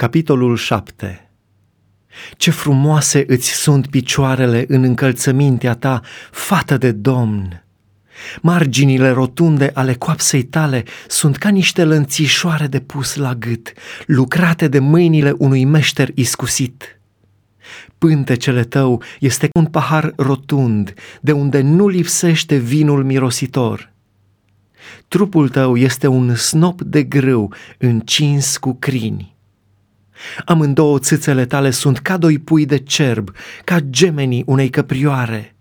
Capitolul 7. Ce frumoase îți sunt picioarele în încălțămintea ta, fată de domn! Marginile rotunde ale coapsei tale sunt ca niște lănțișoare de pus la gât, lucrate de mâinile unui meșter iscusit. Pântecele tău este un pahar rotund, de unde nu lipsește vinul mirositor. Trupul tău este un snop de grâu încins cu crini. Amândouă țâțele tale sunt ca doi pui de cerb, ca gemenii unei căprioare.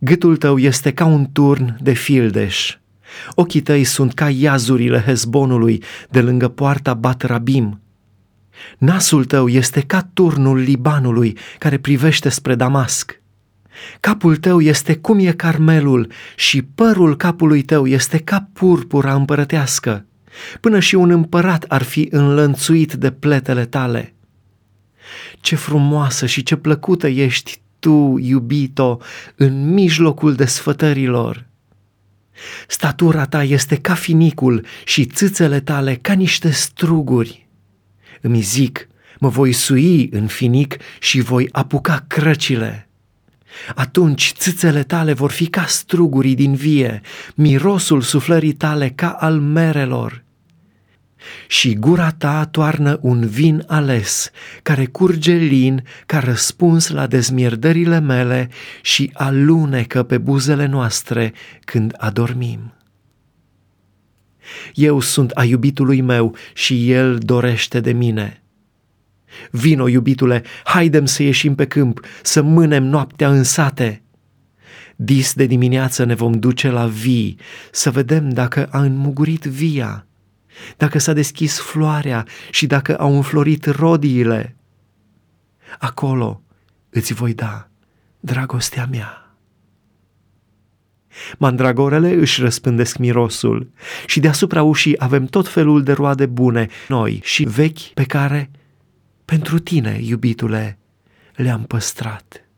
Gâtul tău este ca un turn de fildeș. Ochii tăi sunt ca iazurile Hezbonului de lângă poarta Bat-Rabim. Nasul tău este ca turnul Libanului care privește spre Damasc. Capul tău este cum e Carmelul și părul capului tău este ca purpura împărătească. Până și un împărat ar fi înlănțuit de pletele tale. Ce frumoasă și ce plăcută ești tu, iubito, în mijlocul desfătărilor! Statura ta este ca finicul și țâțele tale ca niște struguri. Îmi zic, mă voi sui în finic și voi apuca crăcile. Atunci țâțele tale vor fi ca strugurii din vie, mirosul suflării tale ca al merelor. Și gura ta toarnă un vin ales, care curge lin ca răspuns la dezmierdările mele și alunecă pe buzele noastre când adormim. Eu sunt a iubitului meu și el dorește de mine. Vino, iubitule, haidem să ieșim pe câmp, să mânem noaptea în sate. Dis de dimineață ne vom duce la vii, să vedem dacă a înmugurit via, dacă s-a deschis floarea și dacă au înflorit rodiile. Acolo îți voi da dragostea mea. Mandragorele își răspândesc mirosul și deasupra ușii avem tot felul de roade bune, noi și vechi, pe care, pentru tine, iubitule, le-am păstrat.